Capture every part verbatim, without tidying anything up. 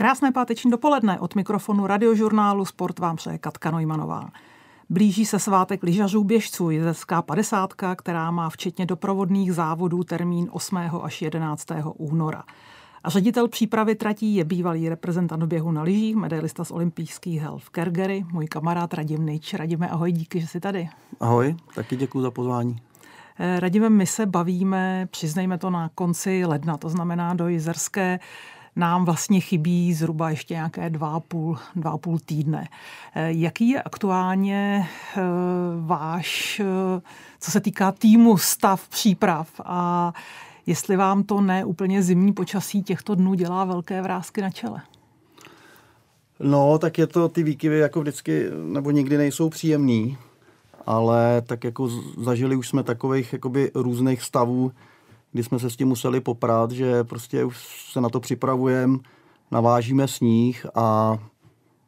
Krásné páteční dopoledne. Od mikrofonu Radiožurnálu Sport vám přeje Katka Nojmanová. Blíží se svátek lyžařů běžců Jizerská padesátka, která má včetně doprovodných závodů termín osmého až jedenáctého února. A ředitel přípravy tratí je bývalý reprezentant běhu na lyžích, medailista z olympijských hel v Calgary, můj kamarád Radim Nyč. Radime, ahoj, díky, že jsi tady. Ahoj, taky děkuji za pozvání. Radime, my se bavíme, přiznejme to, na konci ledna, to znamená do Jizerské nám vlastně chybí zhruba ještě nějaké dva a půl, dva a půl týdne. Jaký je aktuálně váš, co se týká týmu, stav příprav a jestli vám to ne úplně zimní počasí těchto dnů dělá velké vrásky na čele? No, tak je to, ty výkyvy jako vždycky nebo nikdy nejsou příjemný, ale tak jako zažili už jsme takových jakoby různých stavů, kdy jsme se s tím museli poprat, že prostě už se na to připravujeme, navážíme sníh a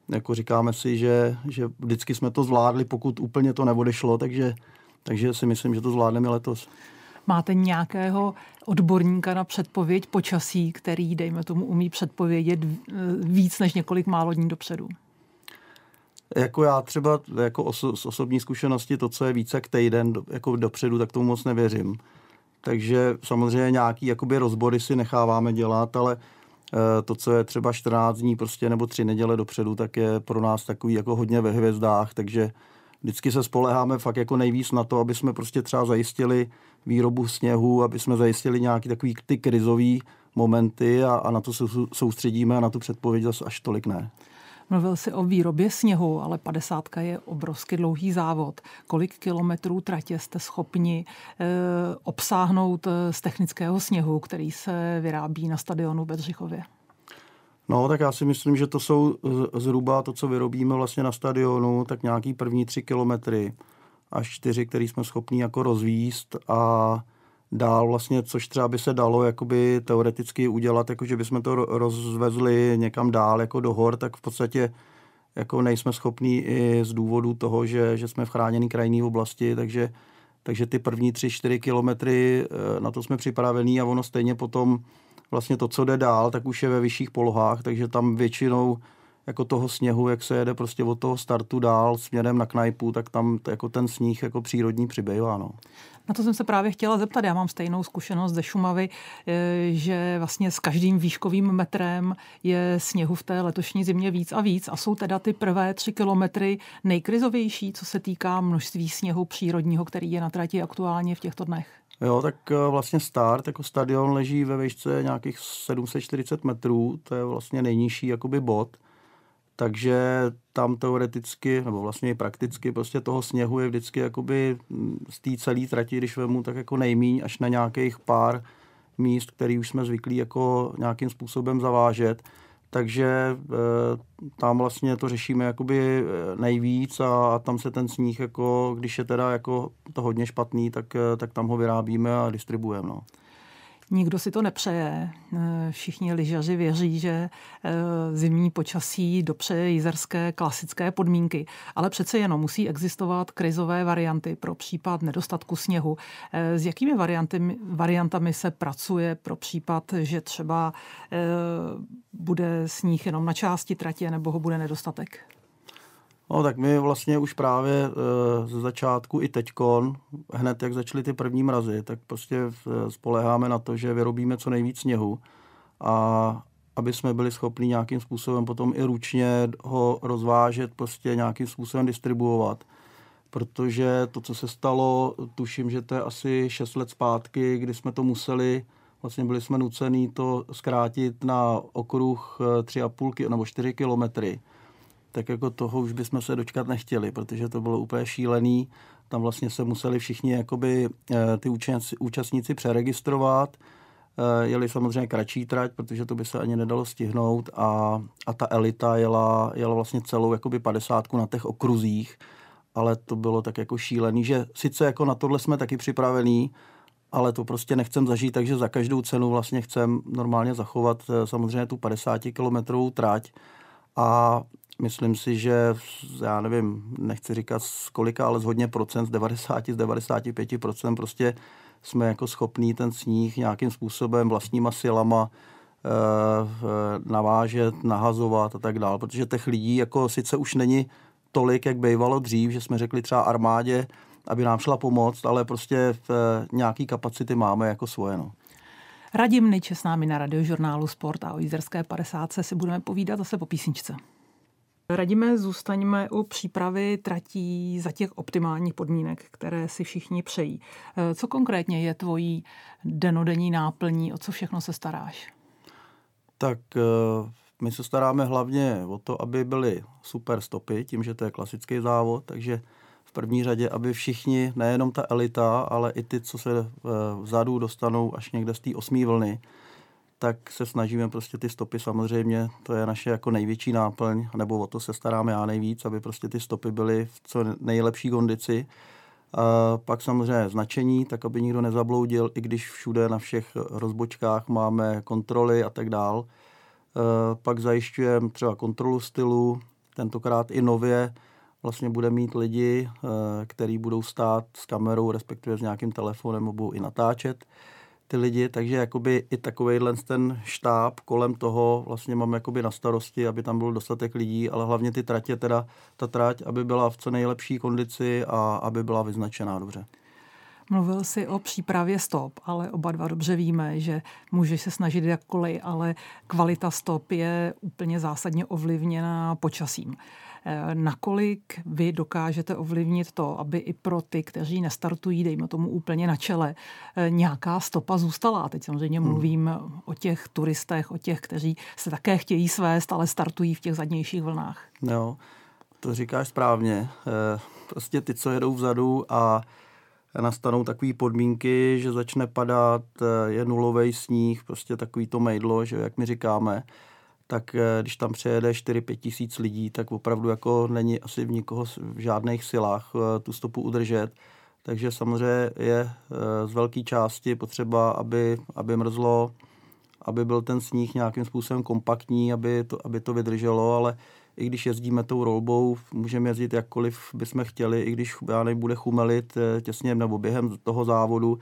jako říkáme si, že, že vždycky jsme to zvládli, pokud úplně to neodešlo, takže, takže si myslím, že to zvládneme letos. Máte nějakého odborníka na předpověď počasí, který, dejme tomu, umí předpovědět víc než několik málo dní dopředu? Jako já třeba jako oso, z osobní zkušenosti to, co je více jak týden do, jako dopředu, tak tomu moc nevěřím. Takže samozřejmě nějaký jakoby rozbory si necháváme dělat, ale e, to, co je třeba čtrnáct dní prostě nebo tři neděle dopředu, tak je pro nás takový jako hodně ve hvězdách, takže vždycky se spoléháme fakt jako nejvíc na to, aby jsme prostě třeba zajistili výrobu sněhu, aby jsme zajistili nějaký takový ty krizový momenty a, a na to se soustředíme a na tu předpověď zase až tolik ne. Mluvil jsi o výrobě sněhu, ale padesátka je obrovsky dlouhý závod. Kolik kilometrů tratě jste schopni e, obsáhnout z technického sněhu, který se vyrábí na stadionu Bedřichově? No, tak já si myslím, že to jsou zhruba to, co vyrobíme vlastně na stadionu, tak nějaký první tři kilometry až čtyři, který jsme schopni jako rozvíst a dál vlastně, což třeba by se dalo jakoby teoreticky udělat, jako že bychom to rozvezli někam dál jako do hor, tak v podstatě jako nejsme schopní i z důvodu toho, že, že jsme v chráněné krajinné oblasti, takže, takže ty první tři, čtyři kilometry, na to jsme připravení a ono stejně potom vlastně to, co jde dál, tak už je ve vyšších polohách, takže tam většinou jako toho sněhu, jak se jede prostě od toho startu dál směrem na knajpu, tak tam jako ten sníh jako přírodní přibývá, no. Na to jsem se právě chtěla zeptat. Já mám stejnou zkušenost ze Šumavy, že vlastně s každým výškovým metrem je sněhu v té letošní zimě víc a víc a jsou teda ty prvé tři kilometry nejkrizovější, co se týká množství sněhu přírodního, který je na trati aktuálně v těchto dnech. Jo, tak vlastně start, jako stadion leží ve výšce nějakých sedm set čtyřicet metrů, to je vlastně nejnižší jakoby bod. Takže tam teoreticky, nebo vlastně i prakticky, prostě toho sněhu je vždycky jakoby z té celé trati, když vemu, tak jako nejmíň až na nějakých pár míst, který už jsme zvyklí jako nějakým způsobem zavážet. Takže e, tam vlastně to řešíme jakoby nejvíc a, a tam se ten sníh, jako, když je teda jako to hodně špatný, tak, tak tam ho vyrábíme a distribuujeme, no. Nikdo si to nepřeje. Všichni lyžaři věří, že zimní počasí dopřeje jizerské klasické podmínky. Ale přece jenom musí existovat krizové varianty pro případ nedostatku sněhu. S jakými variantami se pracuje pro případ, že třeba bude sníh jenom na části tratě nebo ho bude nedostatek? No tak my vlastně už právě ze začátku i teďkon, hned jak začaly ty první mrazy, tak prostě spoléháme na to, že vyrobíme co nejvíc sněhu a aby jsme byli schopni nějakým způsobem potom i ručně ho rozvážet, prostě nějakým způsobem distribuovat. Protože to, co se stalo, tuším, že to je asi šest let zpátky, kdy jsme to museli, vlastně byli jsme nucený to zkrátit na okruh tři a půl nebo čtyři kilometry. Tak jako toho už bychom se dočkat nechtěli, protože to bylo úplně šílený. Tam vlastně se museli všichni jakoby, ty účastníci přeregistrovat. Jeli samozřejmě kratší trať, protože to by se ani nedalo stihnout a, a ta elita jela, jela vlastně celou jakoby padesátku na těch okruzích, ale to bylo tak jako šílený, že sice jako na tohle jsme taky připravení, ale to prostě nechcem zažít, takže za každou cenu vlastně chcem normálně zachovat samozřejmě tu padesátikilometrovou trať a myslím si, že, já nevím, nechci říkat z kolika, ale z hodně procent, z devadesát, z devadesát pět procent prostě jsme jako schopní ten sníh nějakým způsobem vlastníma silama navážet, nahazovat a tak dál, protože těch lidí jako sice už není tolik, jak bývalo dřív, že jsme řekli třeba armádě, aby nám šla pomoct, ale prostě v nějaký kapacity máme jako svoje, no. Radim Nyč je s námi na Radiožurnálu Sport a o Jizerské padesátce si budeme povídat zase po písničce. Radíme, zůstaňme u přípravy tratí za těch optimálních podmínek, které si všichni přejí. Co konkrétně je tvojí denodenní náplní, o co všechno se staráš? Tak my se staráme hlavně o to, aby byly super stopy, tím, že to je klasický závod, takže v první řadě, aby všichni, nejenom ta elita, ale i ty, co se vzadu dostanou až někde z té osmé vlny, tak se snažíme prostě ty stopy samozřejmě, to je naše jako největší náplň, nebo o to se staráme já nejvíc, aby prostě ty stopy byly v co nejlepší kondici. A pak samozřejmě značení, tak aby nikdo nezabloudil, i když všude na všech rozbočkách máme kontroly a tak dál. Pak zajišťujeme třeba kontrolu stylu, tentokrát i nově vlastně bude mít lidi, který budou stát s kamerou, respektive s nějakým telefonem, budou i natáčet ty lidi, takže jakoby i takovejhle ten štáb kolem toho vlastně mám jakoby na starosti, aby tam byl dostatek lidí, ale hlavně ty tratě, teda ta trať, aby byla v co nejlepší kondici a aby byla vyznačená dobře. Mluvil jsi o přípravě stop, ale oba dva dobře víme, že můžeš se snažit jakkoliv, ale kvalita stop je úplně zásadně ovlivněna počasím. Nakolik vy dokážete ovlivnit to, aby i pro ty, kteří nestartují, dejme tomu úplně na čele, nějaká stopa zůstala? A teď samozřejmě hmm. mluvím o těch turistech, o těch, kteří se také chtějí svést, ale startují v těch zadnějších vlnách. Jo, to říkáš správně. Prostě ty, co jedou vzadu a nastanou takové podmínky, že začne padat, je nulovej sníh, prostě takový to mejdlo, že jak my říkáme, tak když tam přejede čtyři pět tisíc lidí, tak opravdu jako není asi v nikoho v žádných silách tu stopu udržet. Takže samozřejmě je z velké části potřeba, aby, aby mrzlo, aby byl ten sníh nějakým způsobem kompaktní, aby to, aby to vydrželo, ale i když jezdíme tou rolbou, můžeme jezdit jakkoliv bychom chtěli, i když já nebude chumelit těsně nebo během toho závodu,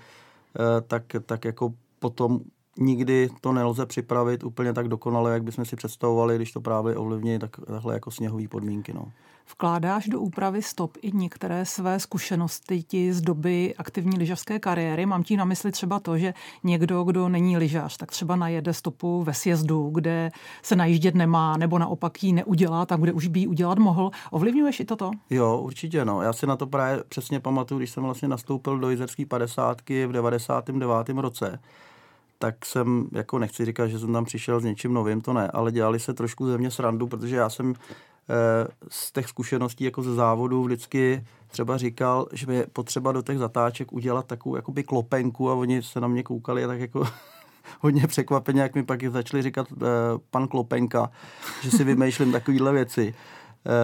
tak, tak jako potom nikdy to nelze připravit úplně tak dokonale, jak bychom si představovali, když to právě ovlivní tak, takhle jako sněhové podmínky. No. Vkládáš do úpravy stop i některé své zkušenosti ti z doby aktivní lyžařské kariéry? Mám tím na mysli třeba to, že někdo, kdo není lyžař, tak třeba najede stopu ve sjezdu, kde se najíždět nemá, nebo naopak ji neudělá tam, kde už by ji udělat mohl. Ovlivňuješ i toto? Jo, určitě. No. Já si na to právě přesně pamatuju, když jsem vlastně nastoupil do Jizerské padesátky v devadesátém devátém roce. Tak jsem, jako nechci říkat, že jsem tam přišel s něčím novým, to ne, ale dělali se trošku ze mě srandu, protože já jsem e, z těch zkušeností jako ze závodu vždycky třeba říkal, že je potřeba do těch zatáček udělat takovou jakoby klopenku a oni se na mě koukali a tak jako hodně překvapeně, jak mi pak začali říkat e, pan Klopenka, že si vymýšlím takovýhle věci.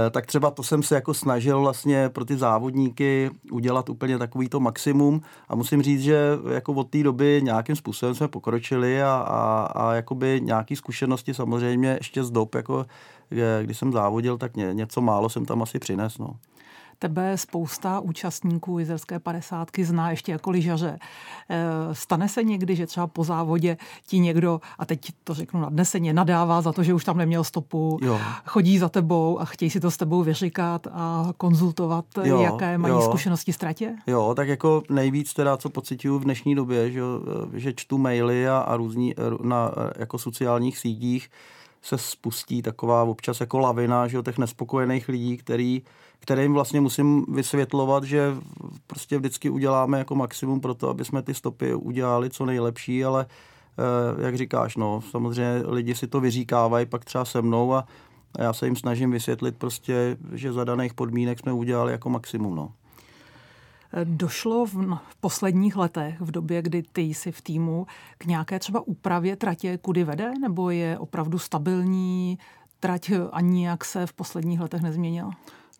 E, tak třeba to jsem se jako snažil vlastně pro ty závodníky udělat úplně takový to maximum a musím říct, že jako od té doby nějakým způsobem jsme pokročili a, a, a jakoby nějaký zkušenosti samozřejmě ještě z dob, jako když jsem závodil, tak ně, něco málo jsem tam asi přinesl. No. Tebe spousta účastníků Jizerské padesátky zná ještě jako lyžaře. Stane se někdy, že třeba po závodě ti někdo, a teď to řeknu nadneseně, nadává za to, že už tam neměl stopu, jo. Chodí za tebou a chtějí si to s tebou vyříkat a konzultovat, jo, jaké mají jo. zkušenosti z tratě? Jo, tak jako nejvíc teda, co pocituju v dnešní době, že, že čtu maily a, a různí na jako sociálních sítích, se spustí taková občas jako lavina, že jo, těch nespokojených lidí, který, kterým vlastně musím vysvětlovat, že prostě vždycky uděláme jako maximum pro to, aby jsme ty stopy udělali co nejlepší, ale eh, jak říkáš, no, samozřejmě lidi si to vyříkávají pak třeba se mnou a, a já se jim snažím vysvětlit prostě, že za daných podmínek jsme udělali jako maximum, no. Došlo v posledních letech, v době, kdy ty jsi v týmu, k nějaké třeba úpravě tratě, kudy vede? Nebo je opravdu stabilní trať a nijak se v posledních letech nezměnila?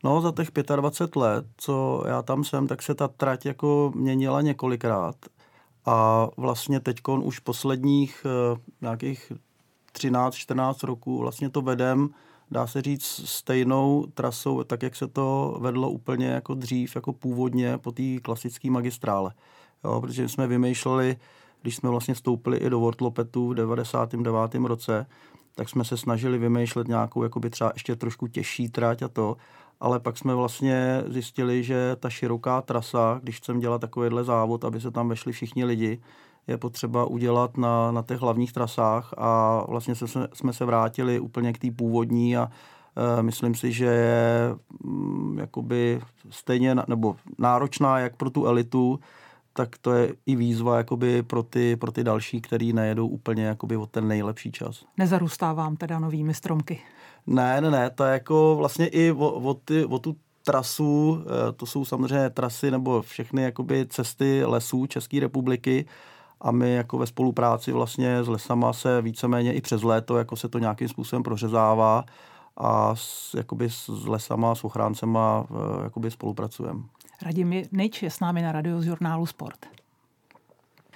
No, za těch dvacet pět let, co já tam jsem, tak se ta trať jako měnila několikrát. A vlastně teďkon už posledních nějakých třináct čtrnáct roků vlastně to vedem, dá se říct, stejnou trasou, tak jak se to vedlo úplně jako dřív, jako původně po té klasické magistrále. Jo, protože jsme vymýšleli, když jsme vlastně vstoupili i do Worldloppetu v devadesátém devátém roce, tak jsme se snažili vymýšlet nějakou jakoby třeba ještě trošku těžší trať a to, ale pak jsme vlastně zjistili, že ta široká trasa, když chceme dělat takovýhle závod, aby se tam vešli všichni lidi, je potřeba udělat na, na těch hlavních trasách a vlastně se, jsme se vrátili úplně k té původní a e, myslím si, že je m, jakoby stejně, nebo náročná jak pro tu elitu, tak to je i výzva jakoby pro ty, pro ty další, který nejedou úplně jakoby o ten nejlepší čas. Nezarůstávám teda novými stromky. Ne, ne, ne, to je jako vlastně i o, o, ty, o tu trasu, to jsou samozřejmě trasy nebo všechny jakoby cesty lesů České republiky a my jako ve spolupráci vlastně s lesama se víceméně i přes léto jako se to nějakým způsobem prořezává a s, jakoby s lesama, s ochráncema jakoby spolupracujeme. Radim Nyč je s námi na radio z žurnálu Sport.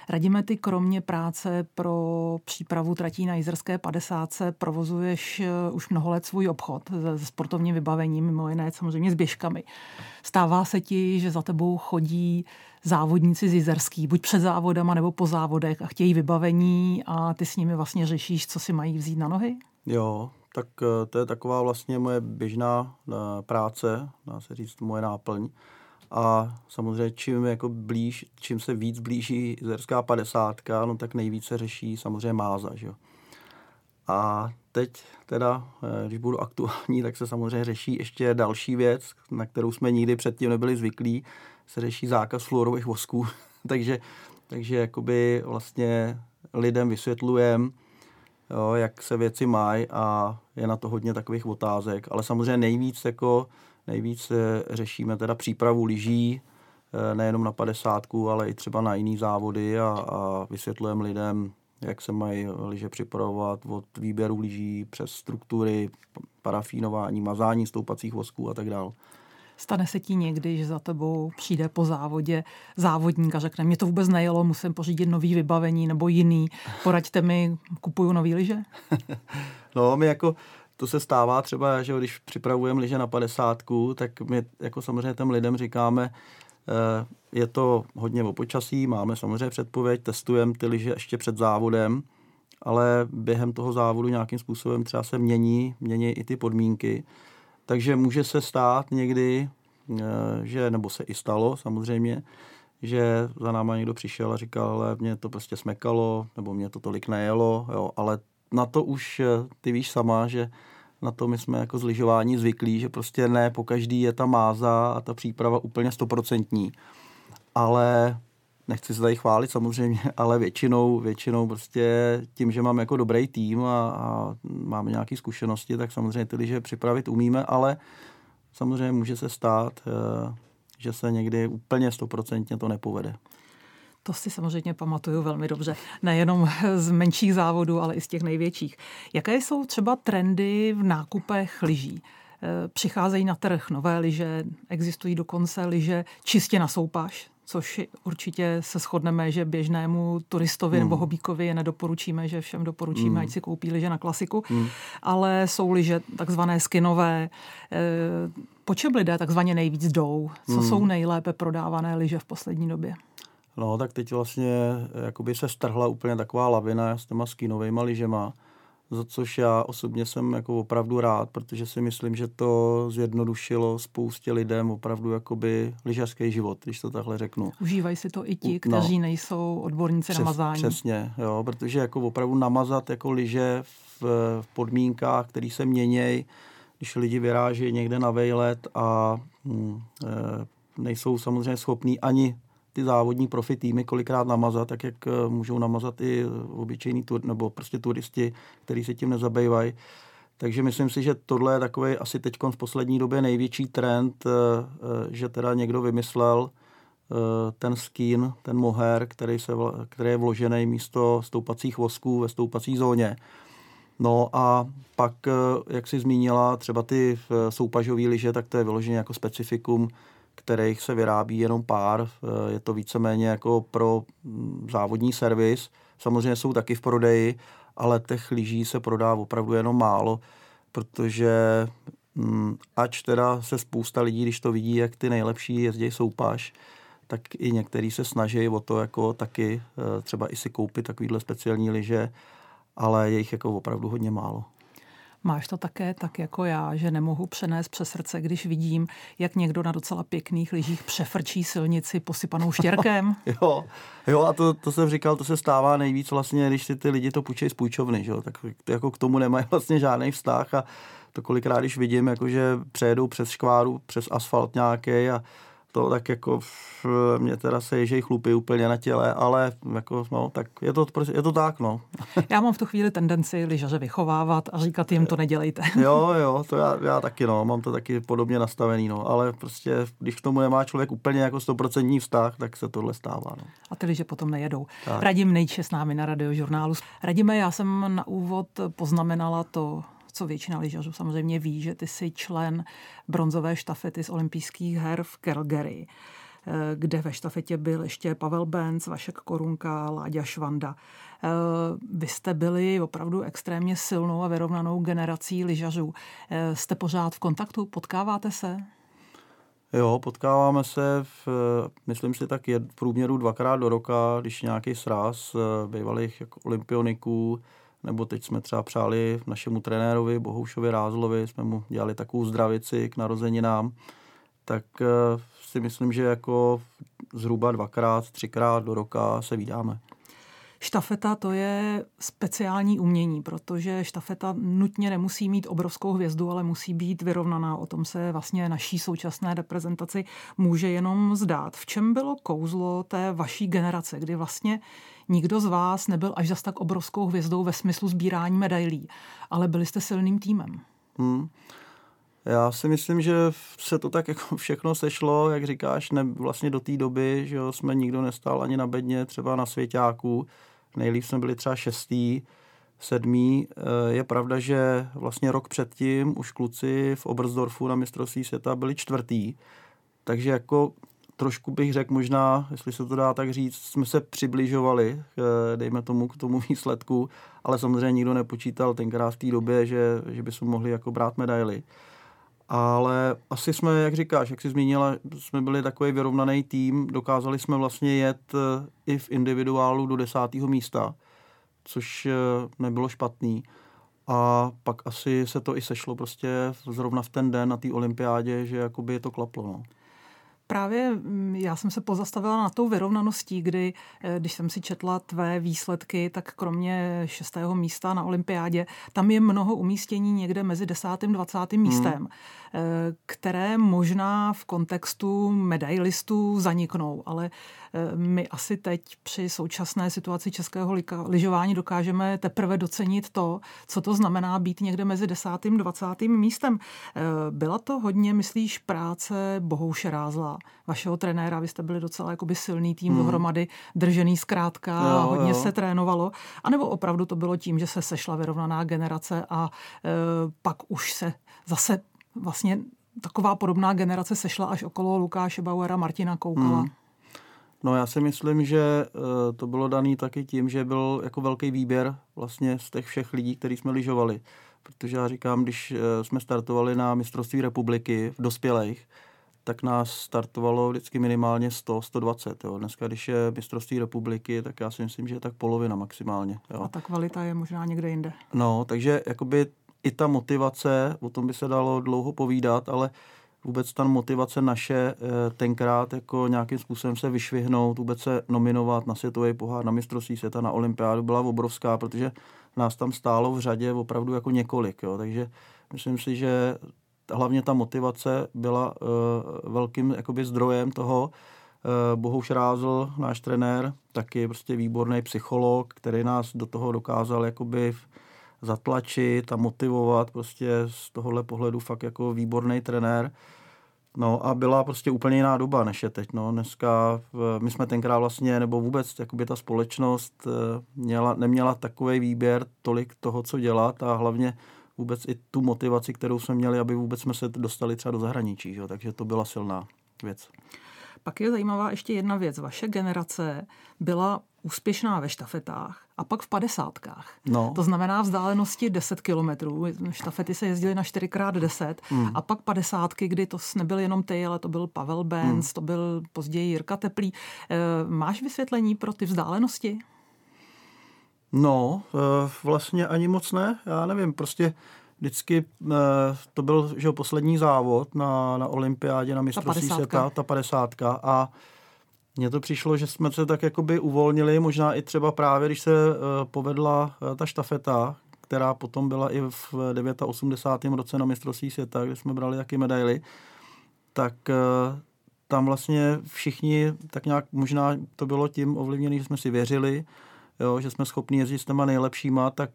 Radime, ty kromě práce pro přípravu tratí na Jizerské padesátce provozuješ už mnoho let svůj obchod se sportovním vybavením, mimo jiné samozřejmě s běžkami. Stává se ti, že za tebou chodí závodníci z Jizerský, buď před závodama nebo po závodech a chtějí vybavení a ty s nimi vlastně řešíš, co si mají vzít na nohy? Jo, tak to je taková vlastně moje běžná práce, dá se říct moje náplň. A samozřejmě čím, jako blíž, čím se víc blíží Jizerská padesátka, no tak nejvíce řeší samozřejmě máza. Že jo? A teď teda, když budu aktuální, tak se samozřejmě řeší ještě další věc, na kterou jsme nikdy předtím nebyli zvyklí, se řeší zákaz fluorových vosků. takže takže jakoby vlastně lidem vysvětlujeme, jak se věci mají a je na to hodně takových otázek. Ale samozřejmě nejvíc jako Nejvíc řešíme teda přípravu lyží, nejenom na padesátku, ale i třeba na jiný závody a, a vysvětlujeme lidem, jak se mají lyže připravovat od výběru lyží přes struktury, parafínování, mazání stoupacích vosků a tak dále. Stane se ti někdy, že za tebou přijde po závodě závodník a řekne, mě to vůbec nejelo, musím pořídit nový vybavení nebo jiný, poraďte mi, kupuju nový lyže? No, my jako... To se stává třeba, že když připravujeme lyže na padesátku, tak my jako samozřejmě těm lidem říkáme, je to hodně o počasí, máme samozřejmě předpověď, testujeme ty lyže ještě před závodem, ale během toho závodu nějakým způsobem třeba se mění, mění i ty podmínky. Takže může se stát někdy, že, nebo se i stalo samozřejmě, že za náma někdo přišel a říkal, ale mě to prostě smekalo, nebo mě to tolik nejelo, jo, ale na to už ty víš sama, že na to my jsme jako z lyžování zvyklí, že prostě ne, po každý je ta máza a ta příprava úplně stoprocentní. Ale nechci se tady chválit samozřejmě, ale většinou, většinou prostě tím, že mám jako dobrý tým a, a máme nějaké zkušenosti, tak samozřejmě ty lyže připravit umíme, ale samozřejmě může se stát, že se někdy úplně stoprocentně to nepovede. To si samozřejmě pamatuju velmi dobře. Nejenom z menších závodů, ale i z těch největších. Jaké jsou třeba trendy v nákupech lyží? Přicházejí na trh nové lyže, existují dokonce lyže čistě na soupaž, což určitě se shodneme, že běžnému turistovi mm. nebo hobíkovi je nedoporučíme, že všem doporučíme, mm. ať si koupí lyže na klasiku, mm. ale jsou lyže takzvané skinové. Po čem lidé takzvaně nejvíc jdou? Co mm. jsou nejlépe prodávané lyže v poslední době? No, tak teď vlastně jakoby se strhla úplně taková lavina s těma skinovejma lyžema, za což já osobně jsem jako opravdu rád, protože si myslím, že to zjednodušilo spoustě lidem opravdu jakoby lyžařský život, když to takhle řeknu. Užívají si to i ti, kteří no, nejsou odborníci přes, na mazání. Přesně, jo, protože jako opravdu namazat jako lyže v, v podmínkách, které se měnějí, když lidi vyrážejí někde na vejlet a hm, nejsou samozřejmě schopní ani ty závodní profi týmy kolikrát namazat, tak jak můžou namazat i obyčejní tur, nebo prostě turisti, kteří se tím nezabývají. Takže myslím si, že tohle je takový asi teďkon v poslední době největší trend, že teda někdo vymyslel ten skin, ten mohair, který, se, který je vložený místo stoupacích vosků ve stoupací zóně. No a pak, jak jsi zmínila, třeba ty soupažové lyže, tak to je vyloženě jako specifikum, kterých se vyrábí jenom pár. Je to víceméně jako pro závodní servis. Samozřejmě jsou taky v prodeji, ale těch lyží se prodá opravdu jenom málo, protože ač teda se spousta lidí, když to vidí, jak ty nejlepší jezdí soupaž, tak i někteří se snaží o to jako taky třeba i si koupit takovýhle speciální lyže, ale je jich jako opravdu hodně málo. Máš to také tak jako já, že nemohu přenést přes srdce, když vidím, jak někdo na docela pěkných lyžích přefrčí silnici posypanou štěrkem? jo, jo, a to, to jsem říkal, to se stává nejvíc vlastně, když si ty lidi to půjčejí z půjčovny, že jo? Tak jako k tomu nemají vlastně žádný vztah a to kolikrát, když vidím, jakože přejedou přes škváru, přes asfalt nějaký a to tak jako mě teda se ježej chlupy úplně na těle, ale jako no, tak je to, je to tak, no. Já mám v tu chvíli tendenci lyžaře vychovávat a říkat jim to nedělejte. Jo, jo, to já, já taky, no, mám to taky podobně nastavený, no, ale prostě, když k tomu nemá člověk úplně jako stoprocentní vztah, tak se tohle stává, no. A ty lyže potom nejedou. Tak. Radim Nyč je s námi na Radiožurnálu. Radime, já jsem na úvod poznamenala to, co většina lyžařů samozřejmě ví, že ty jsi člen bronzové štafety z olympijských her v Calgary, kde ve štafetě byl ještě Pavel Benz, Vašek Korunka, Láďa Švanda. Vy jste byli opravdu extrémně silnou a vyrovnanou generací lyžařů. Jste pořád v kontaktu? Potkáváte se? Jo, potkáváme se, v, myslím si, tak v průměru dvakrát do roka, když nějaký sraz bývalých jako olympioniků, nebo teď jsme třeba přáli našemu trenérovi Bohoušovi Rázlovi, jsme mu dělali takovou zdravici k narozeninám, tak si myslím, že jako zhruba dvakrát, třikrát do roka se vídáme. Štafeta to je speciální umění, protože štafeta nutně nemusí mít obrovskou hvězdu, ale musí být vyrovnaná. O tom se vlastně naší současné reprezentaci může jenom zdát. V čem bylo kouzlo té vaší generace, kdy vlastně nikdo z vás nebyl až zas tak obrovskou hvězdou ve smyslu sbírání medailí, ale byli jste silným týmem? Hmm. Já si myslím, že se to tak jako všechno sešlo, jak říkáš, ne, vlastně do té doby, že jo, jsme nikdo nestál ani na bedně, třeba na svěťáku. Nejlíp jsme byli třeba šestý, sedmý. Je pravda, že vlastně rok předtím už kluci v Obersdorfu na mistrovství světa byli čtvrtý. Takže jako trošku bych řekl možná, jestli se to dá tak říct, jsme se přibližovali, dejme tomu, k tomu výsledku, ale samozřejmě nikdo nepočítal tenkrát v té době, že, že bychom mohli jako brát medaily. Ale asi jsme, jak říkáš, jak jsi zmínila, jsme byli takový vyrovnaný tým, dokázali jsme vlastně jet i v individuálu do desátého místa, což nebylo špatný. A pak asi se to i sešlo prostě zrovna v ten den na té olympiádě, že jakoby to klaplo, no. Právě já jsem se pozastavila na tou vyrovnaností, kdy, když jsem si četla tvé výsledky, tak kromě šestého místa na olympiádě, tam je mnoho umístění někde mezi desátým a dvacátým místem, hmm. které možná v kontextu medailistů zaniknou, ale my asi teď při současné situaci českého lyžování dokážeme teprve docenit to, co to znamená být někde mezi desátým a dvacátým místem. Byla to hodně, myslíš, práce Bohouše Rázla, vašeho trenéra, vy jste byli docela jakoby silný tým hmm. dohromady, držený zkrátka, jo, hodně jo. se trénovalo, anebo opravdu to bylo tím, že se sešla vyrovnaná generace a e, pak už se zase vlastně taková podobná generace sešla až okolo Lukáše Bauera, Martina Koukala. Hmm. No já si myslím, že e, to bylo daný taky tím, že byl jako velký výběr vlastně z těch všech lidí, který jsme lyžovali, protože já říkám, když e, jsme startovali na mistrovství republiky v dospělých, tak nás startovalo vždycky minimálně sto, sto dvacet. Jo. Dneska, když je mistrovství republiky, tak já si myslím, že je tak polovina maximálně. Jo. A ta kvalita je možná někde jinde. No, takže jakoby i ta motivace, o tom by se dalo dlouho povídat, ale vůbec ta motivace naše tenkrát jako nějakým způsobem se vyšvihnout, vůbec se nominovat na světový pohár, na mistrovství světa, na olympiádu byla obrovská, protože nás tam stálo v řadě opravdu jako několik. Jo. Takže myslím si, že hlavně ta motivace byla uh, velkým jakoby zdrojem toho. Uh, Bohouš Rázl, náš trenér, taky prostě výborný psycholog, který nás do toho dokázal jakoby zatlačit a motivovat. Prostě z tohohle pohledu fakt jako výborný trenér. No a byla prostě úplně jiná doba, než je teď. No. Dneska uh, my jsme tenkrát vlastně, nebo vůbec jakoby ta společnost uh, měla, neměla takový výběr tolik toho, co dělat a hlavně vůbec i tu motivaci, kterou jsme měli, aby vůbec jsme se dostali třeba do zahraničí. Že? Takže to byla silná věc. Pak je zajímavá ještě jedna věc. Vaše generace byla úspěšná ve štafetách a a pak v padesátkách. No. To znamená vzdálenosti deset kilometrů. Štafety se jezdily na čtyři krát deset mm. a pak padesátky, kdy to nebyl jenom ty, ale to byl Pavel Benz, mm. to byl později Jirka Teplý. E, máš vysvětlení pro ty vzdálenosti? No, vlastně ani moc ne. Já nevím, prostě vždycky to byl že poslední závod na, na olympiádě, na mistrovství světa, ta padesátka. A mně to přišlo, že jsme se tak jakoby uvolnili, možná i třeba právě, když se povedla ta štafeta, která potom byla i v osmdesátém devátém roce na mistrovství světa, kde jsme brali taky medaily, tak tam vlastně všichni, tak nějak možná to bylo tím ovlivněný, že jsme si věřili, jo, že jsme schopni jezdit s těma nejlepšíma, tak,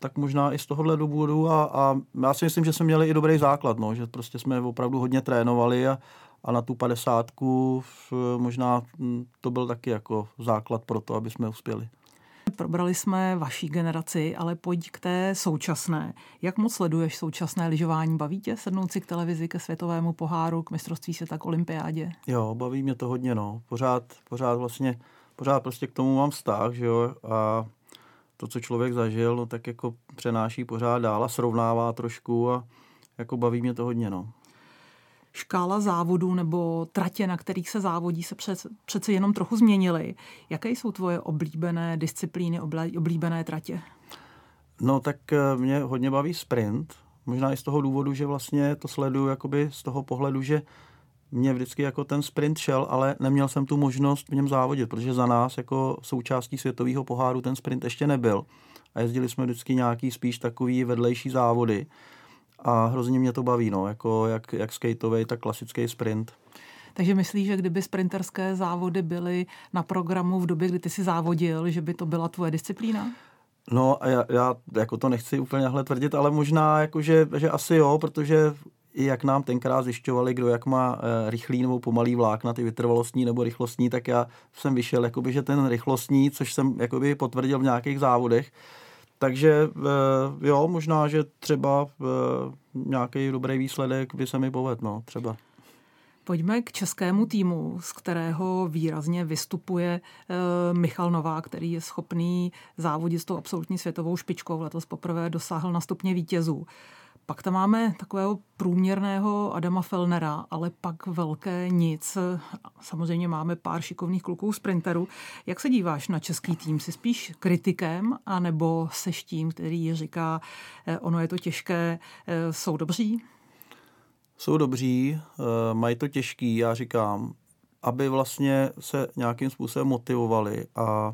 tak možná i z tohohle důvodu a, a já si myslím, že jsme měli i dobrý základ, no, že prostě jsme opravdu hodně trénovali a, a na tu padesátku možná to byl taky jako základ pro to, aby jsme uspěli. Probrali jsme vaší generaci, ale pojď k té současné. Jak moc sleduješ současné lyžování? Baví tě sednout si k televizi, ke světovému poháru, k mistrovství světa, k olympiádě? Jo, baví mě to hodně, no. Pořád, pořád vlastně Pořád prostě k tomu mám vztah, že jo, a to, co člověk zažil, no, tak jako přenáší pořád dál a srovnává trošku a jako baví mě to hodně, no. Škála závodů nebo tratě, na kterých se závodí, se přece, přece jenom trochu změnily. Jaké jsou tvoje oblíbené disciplíny, oblíbené tratě? No, tak mě hodně baví sprint, možná i z toho důvodu, že vlastně to sleduju jakoby z toho pohledu, že mě vždycky jako ten sprint šel, ale neměl jsem tu možnost v něm závodit, protože za nás jako součástí světového poháru ten sprint ještě nebyl. A jezdili jsme vždycky nějaký spíš takový vedlejší závody. A hrozně mě to baví, no, jako jak, jak skateovej, tak klasický sprint. Takže myslíš, že kdyby sprinterské závody byly na programu v době, kdy ty si závodil, že by to byla tvoje disciplína? No, já, já jako to nechci úplně hle tvrdit, ale možná, jako, že, že asi jo, protože i jak nám tenkrát zjišťovali, kdo jak má rychlý nebo pomalý vlákna, ty vytrvalostní nebo rychlostní, tak já jsem vyšel, jakoby, že ten rychlostní, což jsem jakoby potvrdil v nějakých závodech. Takže jo, možná, že třeba nějaký dobrý výsledek by se mi povedl, no, třeba. Pojďme k českému týmu, z kterého výrazně vystupuje e, Michal Novák, který je schopný závodit s tou absolutní světovou špičkou. Letos poprvé dosáhl na stupně vítězů. Pak tam máme takového průměrného Adama Fellnera, ale pak velké nic. Samozřejmě máme pár šikovných kluků sprinterů. Jak se díváš na český tým? Jsi spíš kritikem, anebo seš tím, který říká, ono je to těžké, jsou dobří? Jsou dobří, mají to těžký, já říkám, aby vlastně se nějakým způsobem motivovali a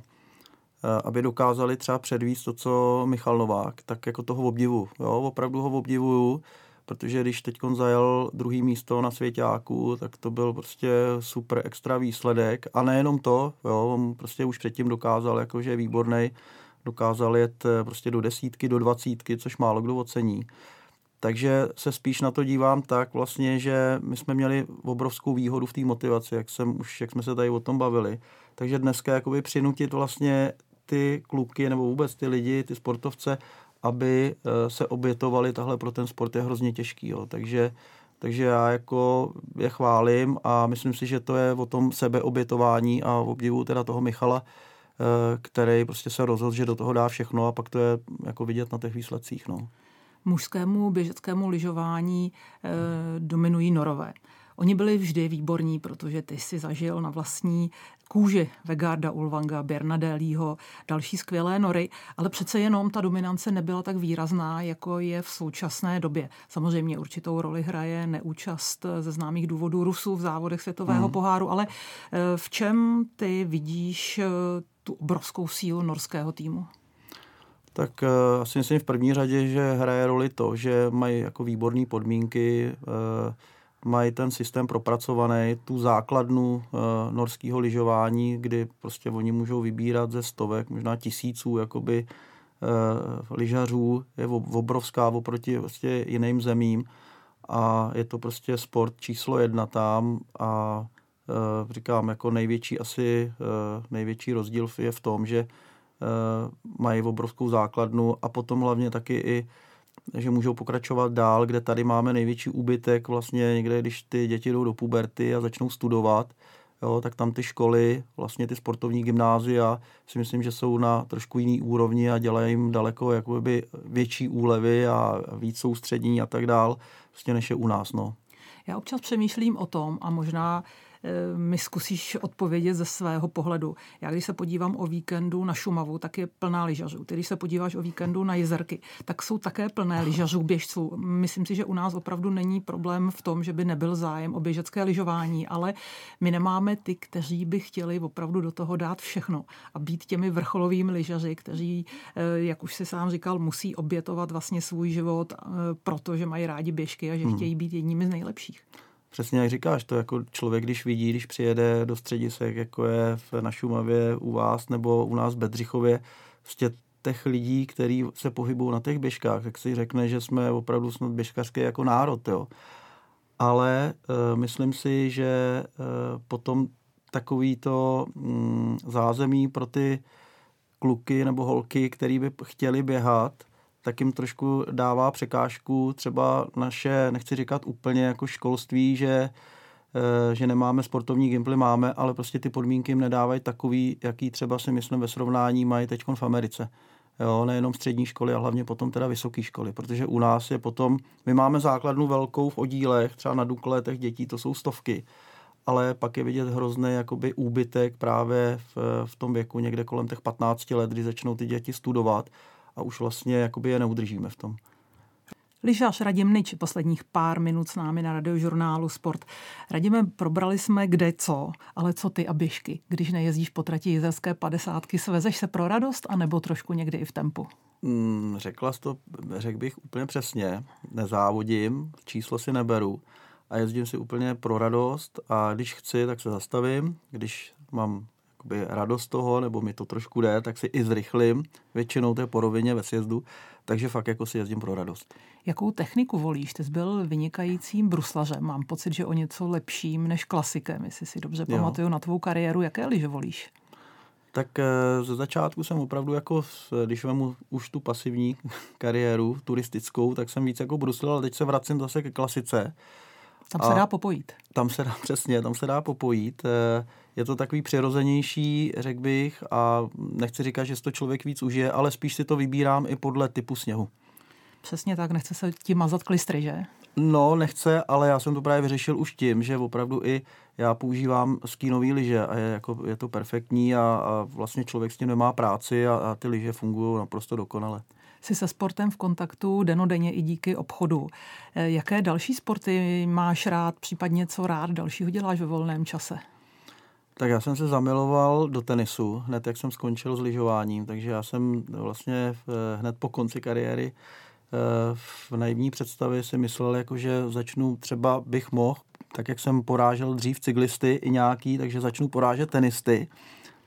aby dokázali třeba předvíst to, co Michal Novák, tak jako toho obdivu. Jo, opravdu ho obdivuju, protože když teďkon zajel druhý místo na svěťáku, tak to byl prostě super extra výsledek. A nejenom to, jo, on prostě už předtím dokázal, jakože je výborný, dokázal jet prostě do desítky, do dvacítky, což málo kdo ocení. Takže se spíš na to dívám tak vlastně, že my jsme měli obrovskou výhodu v té motivaci, jak, jsem už, jak jsme se tady o tom bavili. Takže dneska jakoby přinutit vlastně ty kluky nebo vůbec ty lidi, ty sportovce, aby se obětovali, tahle pro ten sport je hrozně těžký. Jo. Takže, takže já jako je chválím a myslím si, že to je o tom sebeobětování a obdivu teda toho Michala, který prostě se rozhodl, že do toho dá všechno a pak to je jako vidět na těch výsledcích, no. Mužskému běžeckému lyžování eh, dominují Norové. Oni byli vždy výborní, protože ty si zažil na vlastní kůži Vegarda Ulvanga, Bernadélliho, další skvělé Nory, ale přece jenom ta dominance nebyla tak výrazná, jako je v současné době. Samozřejmě určitou roli hraje neúčast ze známých důvodů Rusů v závodech světového mm. poháru, ale eh, v čem ty vidíš eh, tu obrovskou sílu norského týmu? Tak uh, asi myslím v první řadě, že hraje roli to, že mají jako výborné podmínky, uh, mají ten systém propracovaný, tu základnu uh, norského lyžování, kdy prostě oni můžou vybírat ze stovek, možná tisíců jakoby uh, lyžařů, je obrovská oproti prostě jiným zemím a je to prostě sport číslo jedna tam a uh, říkám, jako největší asi uh, největší rozdíl je v tom, že mají obrovskou základnu a potom hlavně taky i, že můžou pokračovat dál, kde tady máme největší úbytek vlastně někde, když ty děti jdou do puberty a začnou studovat, jo, tak tam ty školy, vlastně ty sportovní gymnázia, si myslím, že jsou na trošku jiný úrovni a dělají jim daleko jakoby větší úlevy a víc soustředění a tak dál, vlastně než je u nás, no. Já občas přemýšlím o tom a možná e, mi zkusíš odpovědět ze svého pohledu. Já když se podívám o víkendu na Šumavu, tak je plná lyžařů. Ty, když se podíváš o víkendu na Jizerky, tak jsou také plné lyžařů, běžců. Myslím si, že u nás opravdu není problém v tom, že by nebyl zájem o běžecké lyžování, ale my nemáme ty, kteří by chtěli opravdu do toho dát všechno a být těmi vrcholovými lyžaři, kteří, e, jak už si sám říkal, musí obětovat vlastně svůj život, e, protože mají rádi běžky a že hmm. chtějí být jedními z nejlepších. Přesně jak říkáš, to jako člověk, když vidí, když přijede do středisek, jako je na Šumavě u vás nebo u nás v Bedřichově, vlastně těch lidí, kteří se pohybují na těch běžkách, tak si řekne, že jsme opravdu snad běžkařský jako národ, jo. Ale e, myslím si, že e, potom takovýto mm, zázemí pro ty kluky nebo holky, který by chtěli běhat, tak jim trošku dává překážku třeba naše, nechci říkat úplně jako školství, že, že nemáme sportovní gymply, máme, ale prostě ty podmínky jim nedávají takový, jaký třeba si myslím ve srovnání mají teď v Americe. Jo, nejenom střední školy, ale hlavně potom teda vysoké školy, protože u nás je potom, my máme základnu velkou v oddílech, třeba na Dukle těch dětí, to jsou stovky, ale pak je vidět hrozný jakoby úbytek právě v, v tom věku někde kolem těch patnácti let, kdy začnou ty děti studovat, a už vlastně jakoby je neudržíme v tom. Lyžař Radim Nyč posledních pár minut s námi na Radiožurnálu Sport. Radime, probrali jsme kde co, ale co ty a běžky? Když nejezdíš po trati Jizerské padesátky, svezeš se pro radost anebo trošku někdy i v tempu? Hmm, řekla jsi to, řekl bych úplně přesně. Nezávodím, číslo si neberu a jezdím si úplně pro radost a když chci, tak se zastavím. Když mám jakoby radost toho, nebo mi to trošku jde, tak si i zrychlím, většinou to je po rovině ve sjezdu, takže fakt jako si jezdím pro radost. Jakou techniku volíš? Ty jsi byl vynikajícím bruslařem, mám pocit, že o něco lepším než klasikem, jestli si dobře jo. pamatuju na tvou kariéru, jaké liže volíš? Tak ze začátku jsem opravdu jako, když vemu už tu pasivní kariéru, turistickou, tak jsem víc jako bruslil, ale teď se vracím zase ke klasice. Tam se dá popojit. Tam se dá, přesně, tam se dá popojit. Je to takový přirozenější, řekl bych, a nechci říkat, že si to člověk víc užije, ale spíš si to vybírám i podle typu sněhu. Přesně tak, nechce se ti mazat klistry, že? No, nechce, ale já jsem to právě vyřešil už tím, že opravdu i já používám skínový lyže a je, jako, je to perfektní a, a vlastně člověk s tím nemá práci a, a ty lyže fungují naprosto dokonale. Jsi se sportem v kontaktu denodenně i díky obchodu. Jaké další sporty máš rád, případně co rád dalšího děláš ve volném čase? Tak já jsem se zamiloval do tenisu, hned jak jsem skončil s lyžováním, takže já jsem vlastně hned po konci kariéry v naivní představě si myslel, jako že začnu, třeba bych mohl, tak jak jsem porážel dřív cyklisty i nějaký, takže začnu porážet tenisty.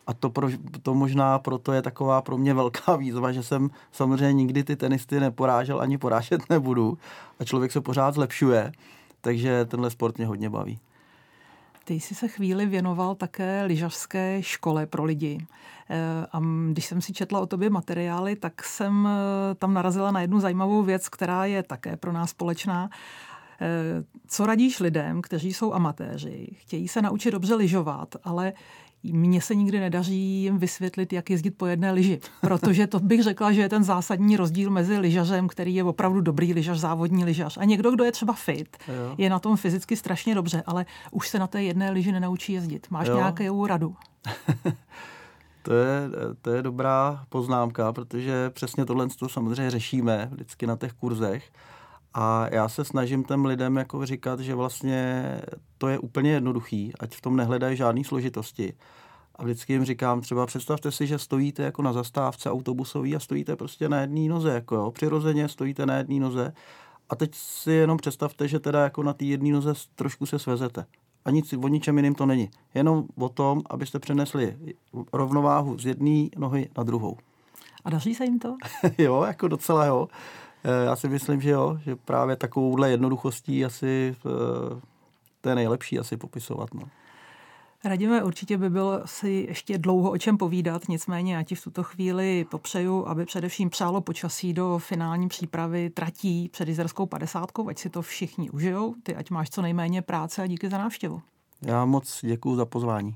A to, pro, to možná proto je taková pro mě velká výzva, že jsem samozřejmě nikdy ty tenisty neporážel, ani porážet nebudu. A člověk se pořád zlepšuje, takže tenhle sport mě hodně baví. Ty jsi se chvíli věnoval také lyžařské škole pro lidi. A když jsem si četla o tobě materiály, tak jsem tam narazila na jednu zajímavou věc, která je také pro nás společná. Co radíš lidem, kteří jsou amatéři, chtějí se naučit dobře lyžovat, ale mně se nikdy nedaří jim vysvětlit, jak jezdit po jedné lyži, protože to bych řekla, že je ten zásadní rozdíl mezi lyžařem, který je opravdu dobrý lyžař, závodní lyžař a někdo, kdo je třeba fit, jo. je na tom fyzicky strašně dobře, ale už se na té jedné lyži nenaučí jezdit. Máš jo. nějakou radu? To je, to je dobrá poznámka, protože přesně tohle to samozřejmě řešíme vždycky na těch kurzech. A já se snažím těm lidem jako říkat, že vlastně to je úplně jednoduchý, ať v tom nehledají žádné složitosti. A vždycky jim říkám, třeba představte si, že stojíte jako na zastávce autobusový a stojíte prostě na jedné noze, jako jo, přirozeně stojíte na jedné noze. A teď si jenom představte, že teda jako na té jedné noze trošku se svezete. A nic, o ničem jiným to není. Jenom o tom, abyste přenesli rovnováhu z jedné nohy na druhou. A daří se jim to? Jo, jako docela jo. Já si myslím, že jo, že právě takovouhle jednoduchostí asi to je nejlepší asi popisovat. No. Radime, určitě by bylo si ještě dlouho o čem povídat, nicméně já ti v tuto chvíli popřeju, aby především přálo počasí do finální přípravy tratí před Jizerskou padesátkou, ať si to všichni užijou, ty ať máš co nejméně práce a díky za návštěvu. Já moc děkuju za pozvání.